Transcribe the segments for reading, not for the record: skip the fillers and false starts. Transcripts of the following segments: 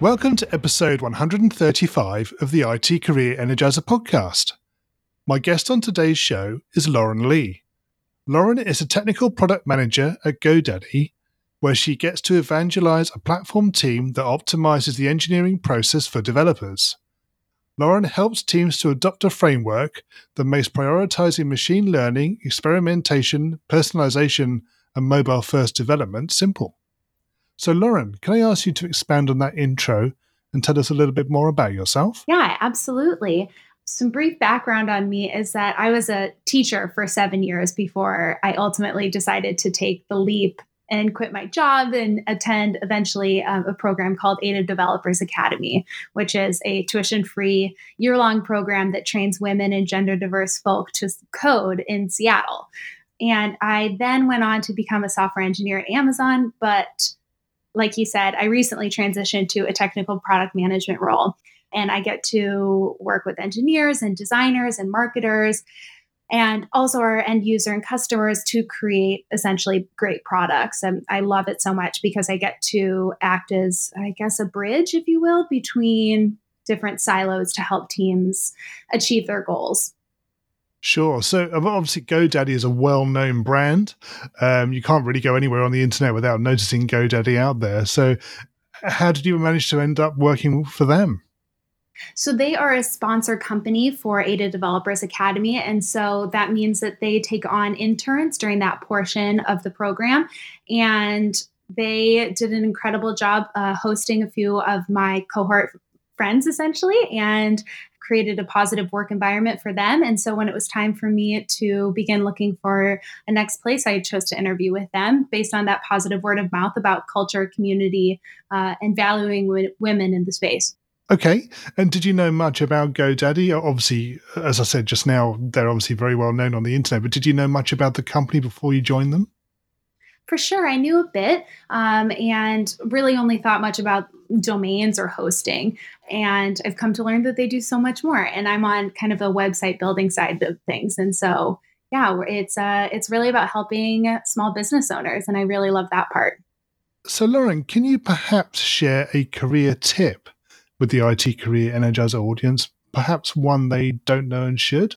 Welcome to episode 135 of the IT Career Energizer podcast. My guest on today's show is Lauren Lee. Lauren is a technical product manager at GoDaddy, where she gets to evangelize a platform team that optimizes the engineering process for developers. Lauren helps teams to adopt a framework that makes prioritizing machine learning, experimentation, personalization, and mobile-first development simple. So, Lauren, can I ask you to expand on that intro and tell us a little bit more about yourself? Yeah, absolutely. Some brief background on me is that I was a teacher for 7 years before I ultimately decided to take the leap and quit my job and attend eventually a program called Ada Developers Academy, which is a tuition-free year-long program that trains women and gender-diverse folk to code in Seattle. And I then went on to become a software engineer at Amazon, but like you said, I recently transitioned to a technical product management role, and I get to work with engineers and designers and marketers and also our end user and customers to create essentially great products. And I love it so much because I get to act as, I guess, a bridge, if you will, between different silos to help teams achieve their goals. Sure. So obviously GoDaddy is a well-known brand. You can't really go anywhere on the internet without noticing GoDaddy out there. So how did you manage to end up working for them? So they are a sponsor company for Ada Developers Academy. And so that means that they take on interns during that portion of the program. And they did an incredible job hosting a few of my cohort friends, essentially, and created a positive work environment for them. And so when it was time for me to begin looking for a next place, I chose to interview with them based on that positive word of mouth about culture, community, and valuing women in the space. Okay. And did you know much about GoDaddy? Obviously, as I said just now, they're obviously very well known on the internet, but did you know much about the company before you joined them? For sure. I knew a bit and really only thought much about domains or hosting. And I've come to learn that they do so much more. And I'm on kind of a website building side of things. And so, yeah, it's really about helping small business owners. And I really love that part. So, Lauren, can you perhaps share a career tip with the IT Career Energizer audience, perhaps one they don't know and should?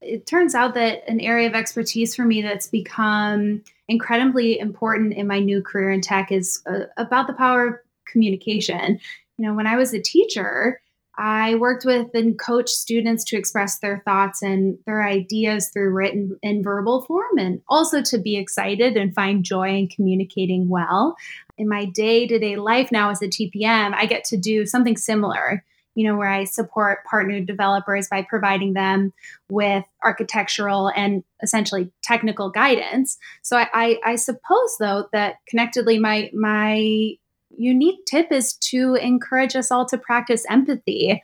It turns out that an area of expertise for me that's become incredibly important in my new career in tech is about the power of communication. You know, when I was a teacher, I worked with and coached students to express their thoughts and their ideas through written and verbal form, and also to be excited and find joy in communicating well. In my day-to-day life now as a TPM, I get to do something similar, you know, where I support partner developers by providing them with architectural and essentially technical guidance. So I suppose, though, that connectedly, my unique tip is to encourage us all to practice empathy.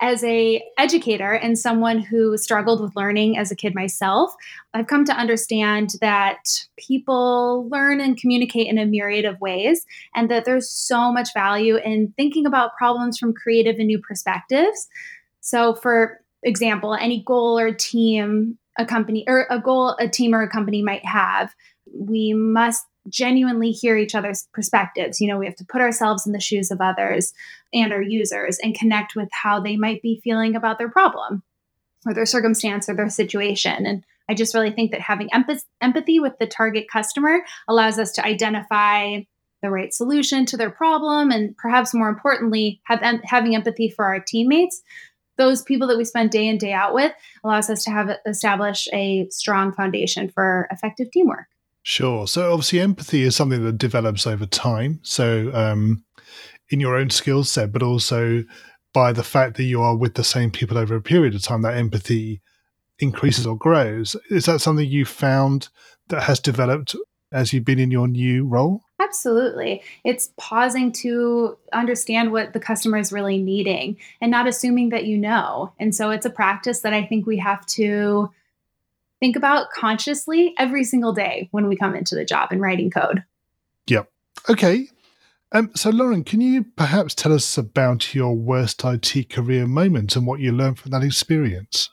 As an educator and someone who struggled with learning as a kid myself, I've come to understand that people learn and communicate in a myriad of ways, and that there's so much value in thinking about problems from creative and new perspectives. So, for example, any goal or team a company or a goal a team or a company might have, we must genuinely hear each other's perspectives. You know, we have to put ourselves in the shoes of others and our users and connect with how they might be feeling about their problem or their circumstance or their situation. And I just really think that having empathy with the target customer allows us to identify the right solution to their problem, and perhaps more importantly, having empathy for our teammates. Those people that we spend day in, day out with allows us to establish a strong foundation for effective teamwork. Sure. So obviously empathy is something that develops over time. So in your own skill set, but also by the fact that you are with the same people over a period of time, that empathy increases or grows. Is that something you found that has developed as you've been in your new role? Absolutely. It's pausing to understand what the customer is really needing and not assuming that you know. And so it's a practice that I think we have to think about consciously every single day when we come into the job and writing code. Yep. Okay. So Lauren, can you perhaps tell us about your worst IT career moment and what you learned from that experience?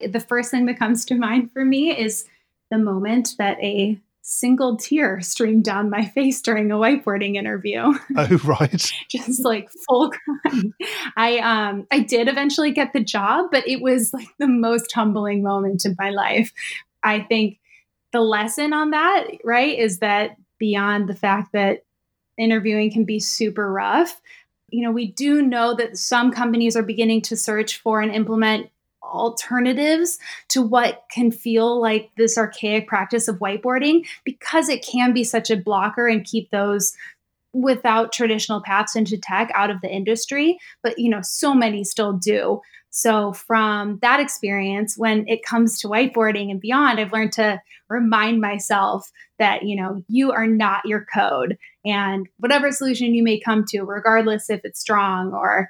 The first thing that comes to mind for me is the moment that a single tear streamed down my face during a whiteboarding interview. Oh, right. Just like full crying. I did eventually get the job, but it was like the most humbling moment of my life. I think the lesson on that, right, is that beyond the fact that interviewing can be super rough, you know, we do know that some companies are beginning to search for and implement alternatives to what can feel like this archaic practice of whiteboarding, because it can be such a blocker and keep those without traditional paths into tech out of the industry. But, you know, so many still do. So from that experience, when it comes to whiteboarding and beyond, I've learned to remind myself that, you know, you are not your code, and whatever solution you may come to, regardless if it's strong or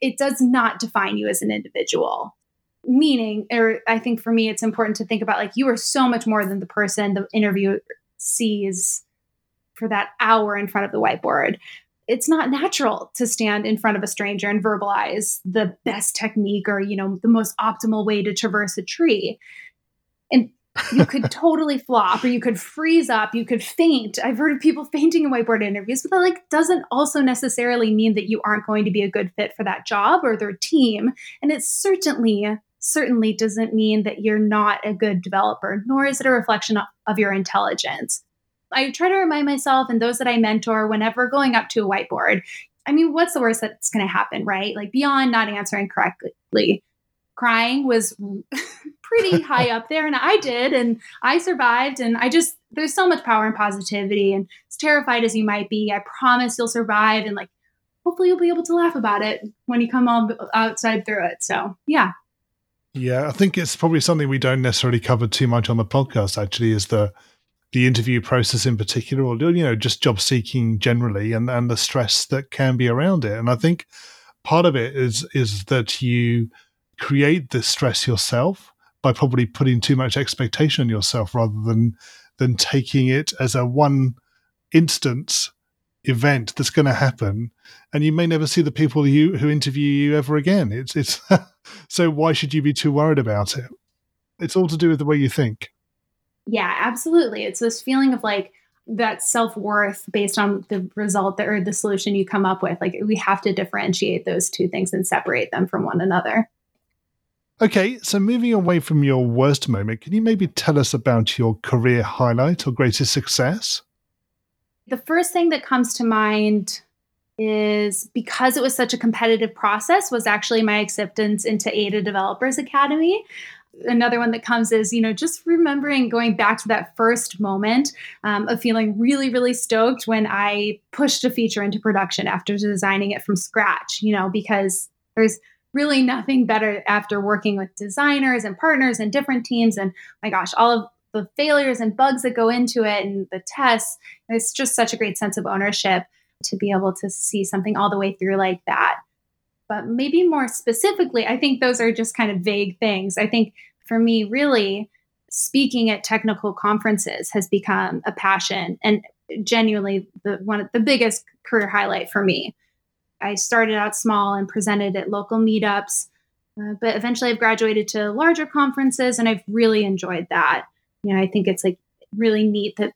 it does not define you as an individual. Meaning, or I think for me, it's important to think about, like, you are so much more than the person the interviewer sees for that hour in front of the whiteboard. It's not natural to stand in front of a stranger and verbalize the best technique or, you know, the most optimal way to traverse a tree. And you could totally flop, or you could freeze up, you could faint. I've heard of people fainting in whiteboard interviews, but that, like, doesn't also necessarily mean that you aren't going to be a good fit for that job or their team. And it certainly doesn't mean that you're not a good developer, nor is it a reflection of your intelligence. I try to remind myself and those that I mentor whenever going up to a whiteboard, I mean, what's the worst that's going to happen, right? Like, beyond not answering correctly. Crying was pretty high up there, and I did, and I survived, and there's so much power in positivity, and as terrified as you might be, I promise you'll survive, and, like, hopefully you'll be able to laugh about it when you come outside through it. So, yeah. Yeah, I think it's probably something we don't necessarily cover too much on the podcast, actually, is the interview process in particular, or, you know, just job seeking generally, and the stress that can be around it. And I think part of it is that you create the stress yourself by probably putting too much expectation on yourself rather than taking it as a one instance event that's going to happen, and you may never see the people who interview you ever again. It's so why should you be too worried about it? It's all to do with the way you think. Yeah, absolutely. It's this feeling of, like, that self-worth based on the result that, or the solution you come up with. Like, we have to differentiate those two things and separate them from one another. Okay, so moving away from your worst moment, can you maybe tell us about your career highlight or greatest success? The first thing that comes to mind is, because it was such a competitive process, was actually my acceptance into Ada Developers Academy. Another one that comes is, you know, just remembering going back to that first moment of feeling really, really stoked when I pushed a feature into production after designing it from scratch, you know, because there's really nothing better after working with designers and partners and different teams. And my gosh, all of the failures and bugs that go into it and the tests, it's just such a great sense of ownership to be able to see something all the way through like that. But maybe more specifically, I think those are just kind of vague things. I think for me, really, speaking at technical conferences has become a passion, and genuinely one of the biggest career highlight for me. I started out small and presented at local meetups, but eventually I've graduated to larger conferences, and I've really enjoyed that. You know, I think it's, like, really neat that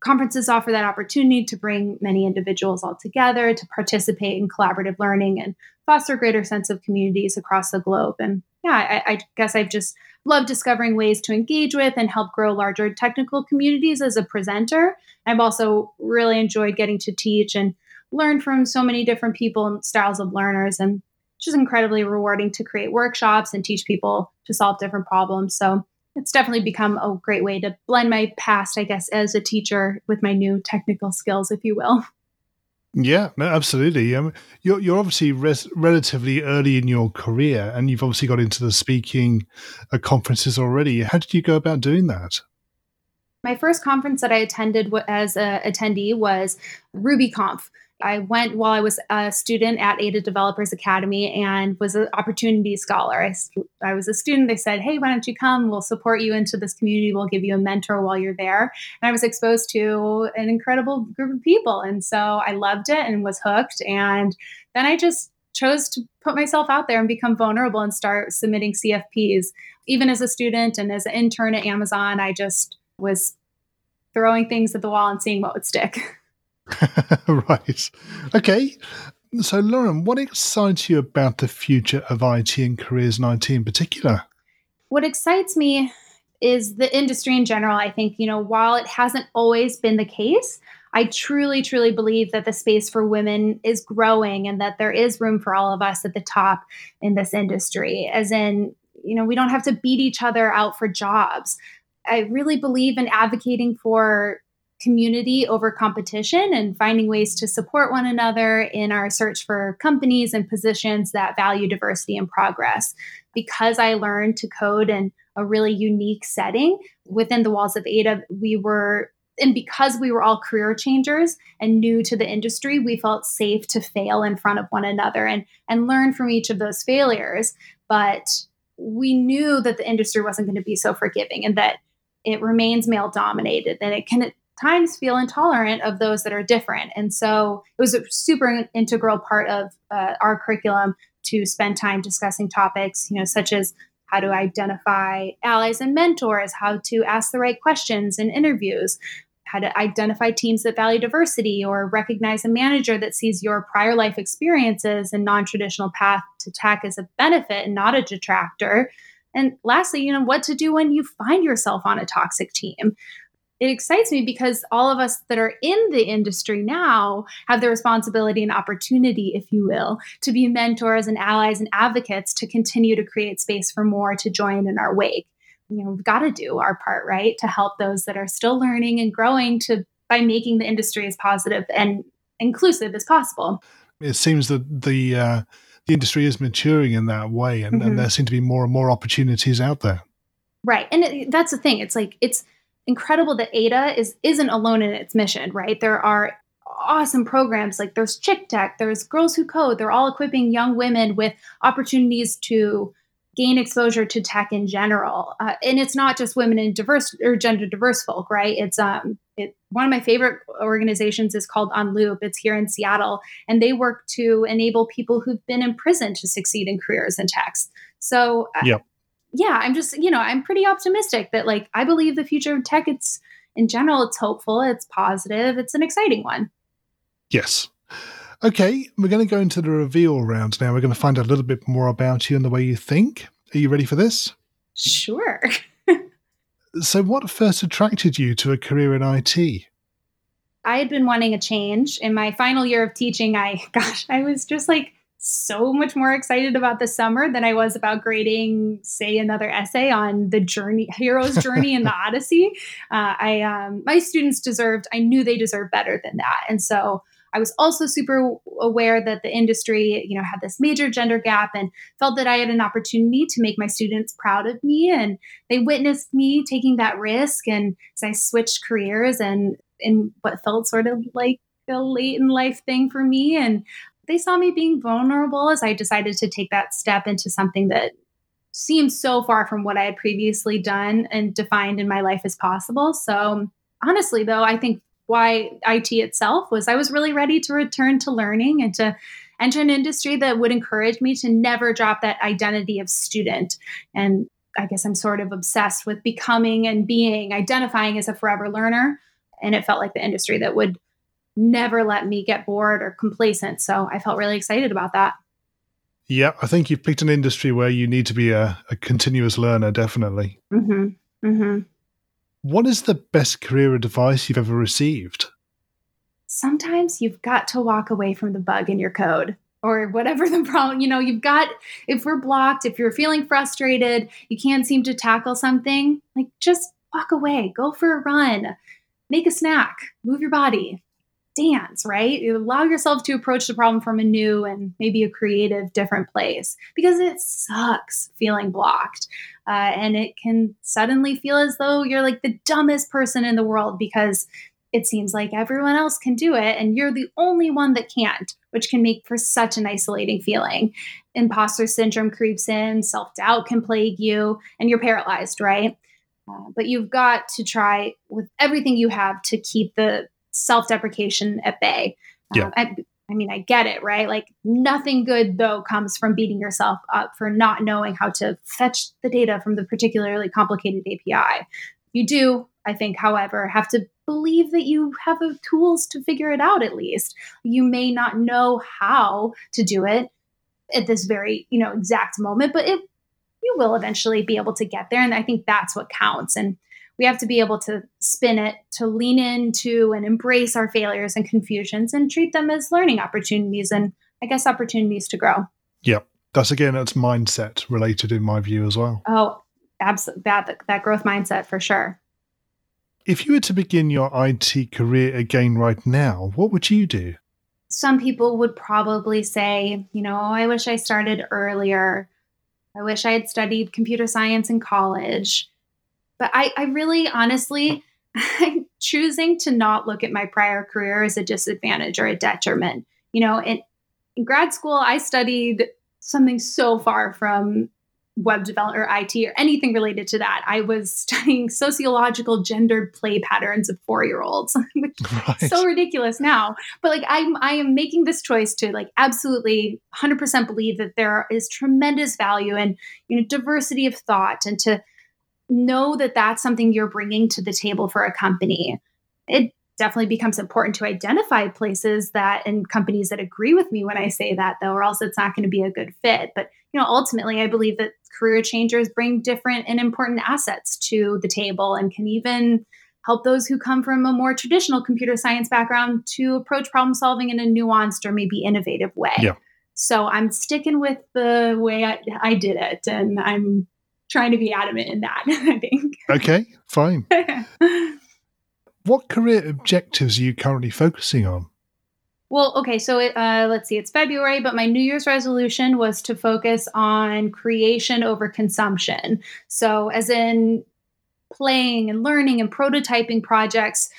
conferences offer that opportunity to bring many individuals all together, to participate in collaborative learning and foster greater sense of communities across the globe. And yeah, I guess I've just loved discovering ways to engage with and help grow larger technical communities as a presenter. I've also really enjoyed getting to teach and learn from so many different people and styles of learners, and it's just incredibly rewarding to create workshops and teach people to solve different problems. So it's definitely become a great way to blend my past, I guess, as a teacher with my new technical skills, if you will. Yeah, no, absolutely. You're obviously relatively early in your career, and you've obviously got into the speaking at conferences already. How did you go about doing that? My first conference that I attended as an attendee was RubyConf. I went while I was a student at Ada Developers Academy and was an opportunity scholar. I was a student. They said, hey, why don't you come? We'll support you into this community. We'll give you a mentor while you're there. And I was exposed to an incredible group of people. And so I loved it and was hooked. And then I just chose to put myself out there and become vulnerable and start submitting CFPs. Even as a student and as an intern at Amazon, I just was throwing things at the wall and seeing what would stick. Right. Okay. So, Lauren, what excites you about the future of IT and careers in IT in particular? What excites me is the industry in general. I think, while it hasn't always been the case, I truly, truly believe that the space for women is growing and that there is room for all of us at the top in this industry. As in, we don't have to beat each other out for jobs. I really believe in advocating for community over competition and finding ways to support one another in our search for companies and positions that value diversity and progress. Because I learned to code in a really unique setting within the walls of Ada, because we were all career changers and new to the industry, we felt safe to fail in front of one another and learn from each of those failures. But we knew that the industry wasn't going to be so forgiving and that it remains male dominated and it can at times feel intolerant of those that are different. And so it was a super integral part of our curriculum to spend time discussing topics, such as how to identify allies and mentors, how to ask the right questions in interviews, how to identify teams that value diversity or recognize a manager that sees your prior life experiences and non-traditional path to tech as a benefit and not a detractor. And lastly, what to do when you find yourself on a toxic team. It excites me because all of us that are in the industry now have the responsibility and opportunity, if you will, to be mentors and allies and advocates to continue to create space for more to join in our wake. We've got to do our part, right, to help those that are still learning and growing by making the industry as positive and inclusive as possible. It seems that the industry is maturing in that way, and, and there seem to be more and more opportunities out there. Right, and that's the thing. It's incredible that Ada isn't alone in its mission, right? There are awesome programs like there's Chick Tech, there's Girls Who Code. They're all equipping young women with opportunities to gain exposure to tech in general. And it's not just women in diverse or gender diverse folk, right? It's one of my favorite organizations is called On Loop. It's here in Seattle, and they work to enable people who've been in prison to succeed in careers in tech. So yeah, I'm just, I'm pretty optimistic that I believe the future of tech, it's hopeful, it's positive, it's an exciting one. Yes. Okay, we're going to go into the reveal round now. We're going to find out a little bit more about you and the way you think. Are you ready for this? Sure. So what first attracted you to a career in IT? I had been wanting a change. In my final year of teaching, I was just so much more excited about the summer than I was about grading, say, another essay on the hero's journey in the Odyssey. My students I knew they deserved better than that. And so I was also super aware that the industry, had this major gender gap and felt that I had an opportunity to make my students proud of me. And they witnessed me taking that risk. And so I switched careers and in what felt sort of like a late in life thing for me. And they saw me being vulnerable as I decided to take that step into something that seemed so far from what I had previously done and defined in my life as possible. So honestly, though, I think why IT itself was I was really ready to return to learning and to enter an industry that would encourage me to never drop that identity of student. And I guess I'm sort of obsessed with becoming and being, identifying as a forever learner. And it felt like the industry that would never let me get bored or complacent. So I felt really excited about that. Yeah, I think you've picked an industry where you need to be a continuous learner, definitely. Mm-hmm. Mm-hmm. What is the best career advice you've ever received? Sometimes you've got to walk away from the bug in your code or whatever the problem, if we're blocked, if you're feeling frustrated, you can't seem to tackle something, just walk away, go for a run, make a snack, move your body. stance, right? You allow yourself to approach the problem from a new and maybe a creative, different place, because it sucks feeling blocked. And it can suddenly feel as though you're like the dumbest person in the world because it seems like everyone else can do it and you're the only one that can't, which can make for such an isolating feeling. Imposter syndrome creeps in, self-doubt can plague you, and you're paralyzed, right? But you've got to try with everything you have to keep the self-deprecation at bay. Yeah. I mean, I get it, right? Like nothing good though comes from beating yourself up for not knowing how to fetch the data from the particularly complicated API. You do, I think, however, have to believe that you have the tools to figure it out at least. You may not know how to do it at this very, exact moment, but you will eventually be able to get there. And I think that's what counts. And we have to be able to spin it, to lean into and embrace our failures and confusions and treat them as learning opportunities and, I guess, opportunities to grow. Yep. That's mindset related in my view as well. Oh, absolutely. That growth mindset for sure. If you were to begin your IT career again right now, what would you do? Some people would probably say, I wish I started earlier. I wish I had studied computer science in college. But I really, honestly, I'm choosing to not look at my prior career as a disadvantage or a detriment. In grad school, I studied something so far from web development or IT or anything related to that. I was studying sociological gendered play patterns of 4-year-olds, which is so ridiculous now. But I am making this choice to absolutely 100% believe that there is tremendous value in diversity of thought and to know that that's something you're bringing to the table for a company. It definitely becomes important to identify places that and companies that agree with me when I say that, though, or else it's not going to be a good fit. But ultimately, I believe that career changers bring different and important assets to the table and can even help those who come from a more traditional computer science background to approach problem solving in a nuanced or maybe innovative way. Yeah. So I'm sticking with the way I did it, and I'm trying to be adamant in that, I think. Okay, fine. What career objectives are you currently focusing on? Well, okay, so let's see, it's February, but my New Year's resolution was to focus on creation over consumption. So as in playing and learning and prototyping projects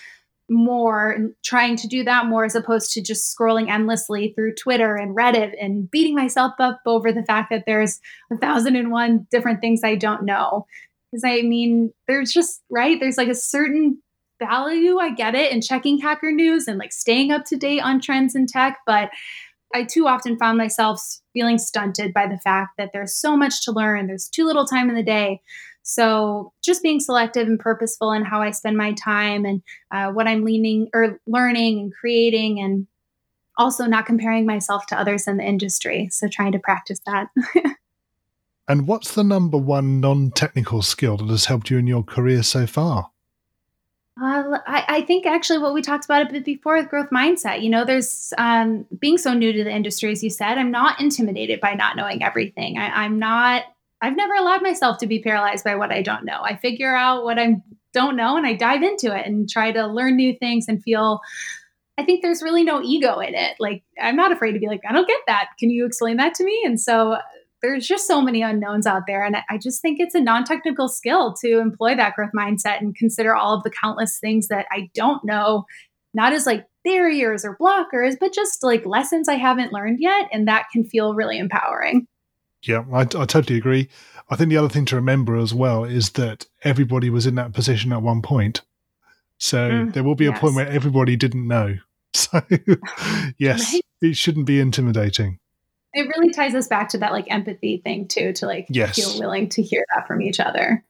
more and trying to do that more as opposed to just scrolling endlessly through Twitter and Reddit and beating myself up over the fact that there's 1,001 different things I don't know. Because there's just, right? There's a certain value, I get it, in checking hacker news and staying up to date on trends in tech. But I too often found myself feeling stunted by the fact that there's so much to learn. There's too little time in the day. So just being selective and purposeful in how I spend my time and what I'm learning and creating, and also not comparing myself to others in the industry. So trying to practice that. And what's the number one non-technical skill that has helped you in your career so far? I think actually what we talked about a bit before with growth mindset, there's being so new to the industry, as you said, I'm not intimidated by not knowing everything. I've never allowed myself to be paralyzed by what I don't know. I figure out what I don't know and I dive into it and try to learn new things and I think there's really no ego in it. I'm not afraid to be I don't get that. Can you explain that to me? And so there's just so many unknowns out there. And I just think it's a non-technical skill to employ that growth mindset and consider all of the countless things that I don't know, not as barriers or blockers, but just lessons I haven't learned yet. And that can feel really empowering. Yeah, I totally agree. I think the other thing to remember as well is that everybody was in that position at one point. So there will be a point where everybody didn't know. So yes, right? It shouldn't be intimidating. It really ties us back to that empathy thing too, to feel willing to hear that from each other.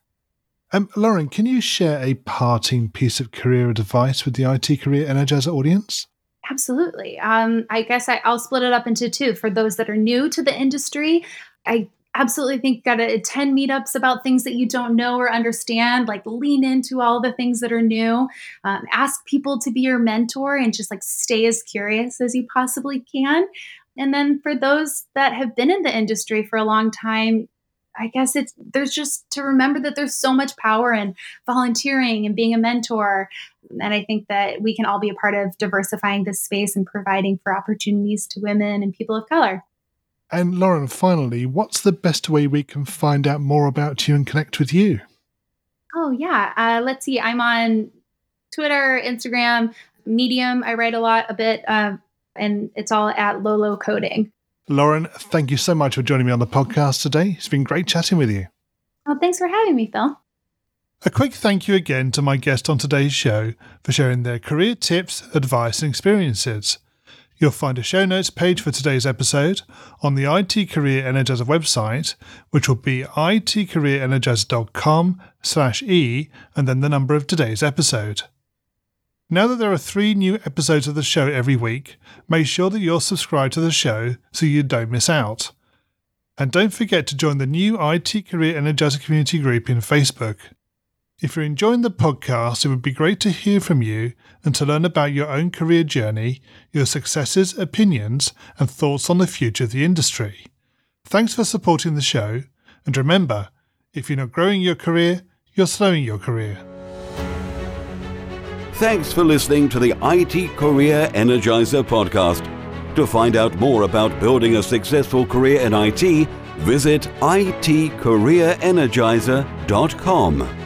Lauren, can you share a parting piece of career advice with the IT Career Energizer audience? Absolutely. I guess I'll split it up into two. For those that are new to the industry, I absolutely think you got to attend meetups about things that you don't know or understand, lean into all the things that are new, ask people to be your mentor and just stay as curious as you possibly can. And then for those that have been in the industry for a long time, I guess it's, there's just to remember that there's so much power in volunteering and being a mentor. And I think that we can all be a part of diversifying this space and providing for opportunities to women and people of color. And Lauren, finally, what's the best way we can find out more about you and connect with you? Oh, yeah. Let's see. I'm on Twitter, Instagram, Medium. I write a bit, and it's all at Lolo Coding. Lauren, thank you so much for joining me on the podcast today. It's been great chatting with you. Well, thanks for having me, Phil. A quick thank you again to my guest on today's show for sharing their career tips, advice, and experiences. You'll find a show notes page for today's episode on the IT Career Energizer website, which will be itcareerenergizer.com/e and then the number of today's episode. Now that there are 3 new episodes of the show every week, make sure that you're subscribed to the show so you don't miss out. And don't forget to join the new IT Career Energizer community group in Facebook. If you're enjoying the podcast, it would be great to hear from you and to learn about your own career journey, your successes, opinions, and thoughts on the future of the industry. Thanks for supporting the show, and remember, if you're not growing your career, you're slowing your career. Thanks for listening to the IT Career Energizer podcast. To find out more about building a successful career in IT, visit itcareerenergizer.com.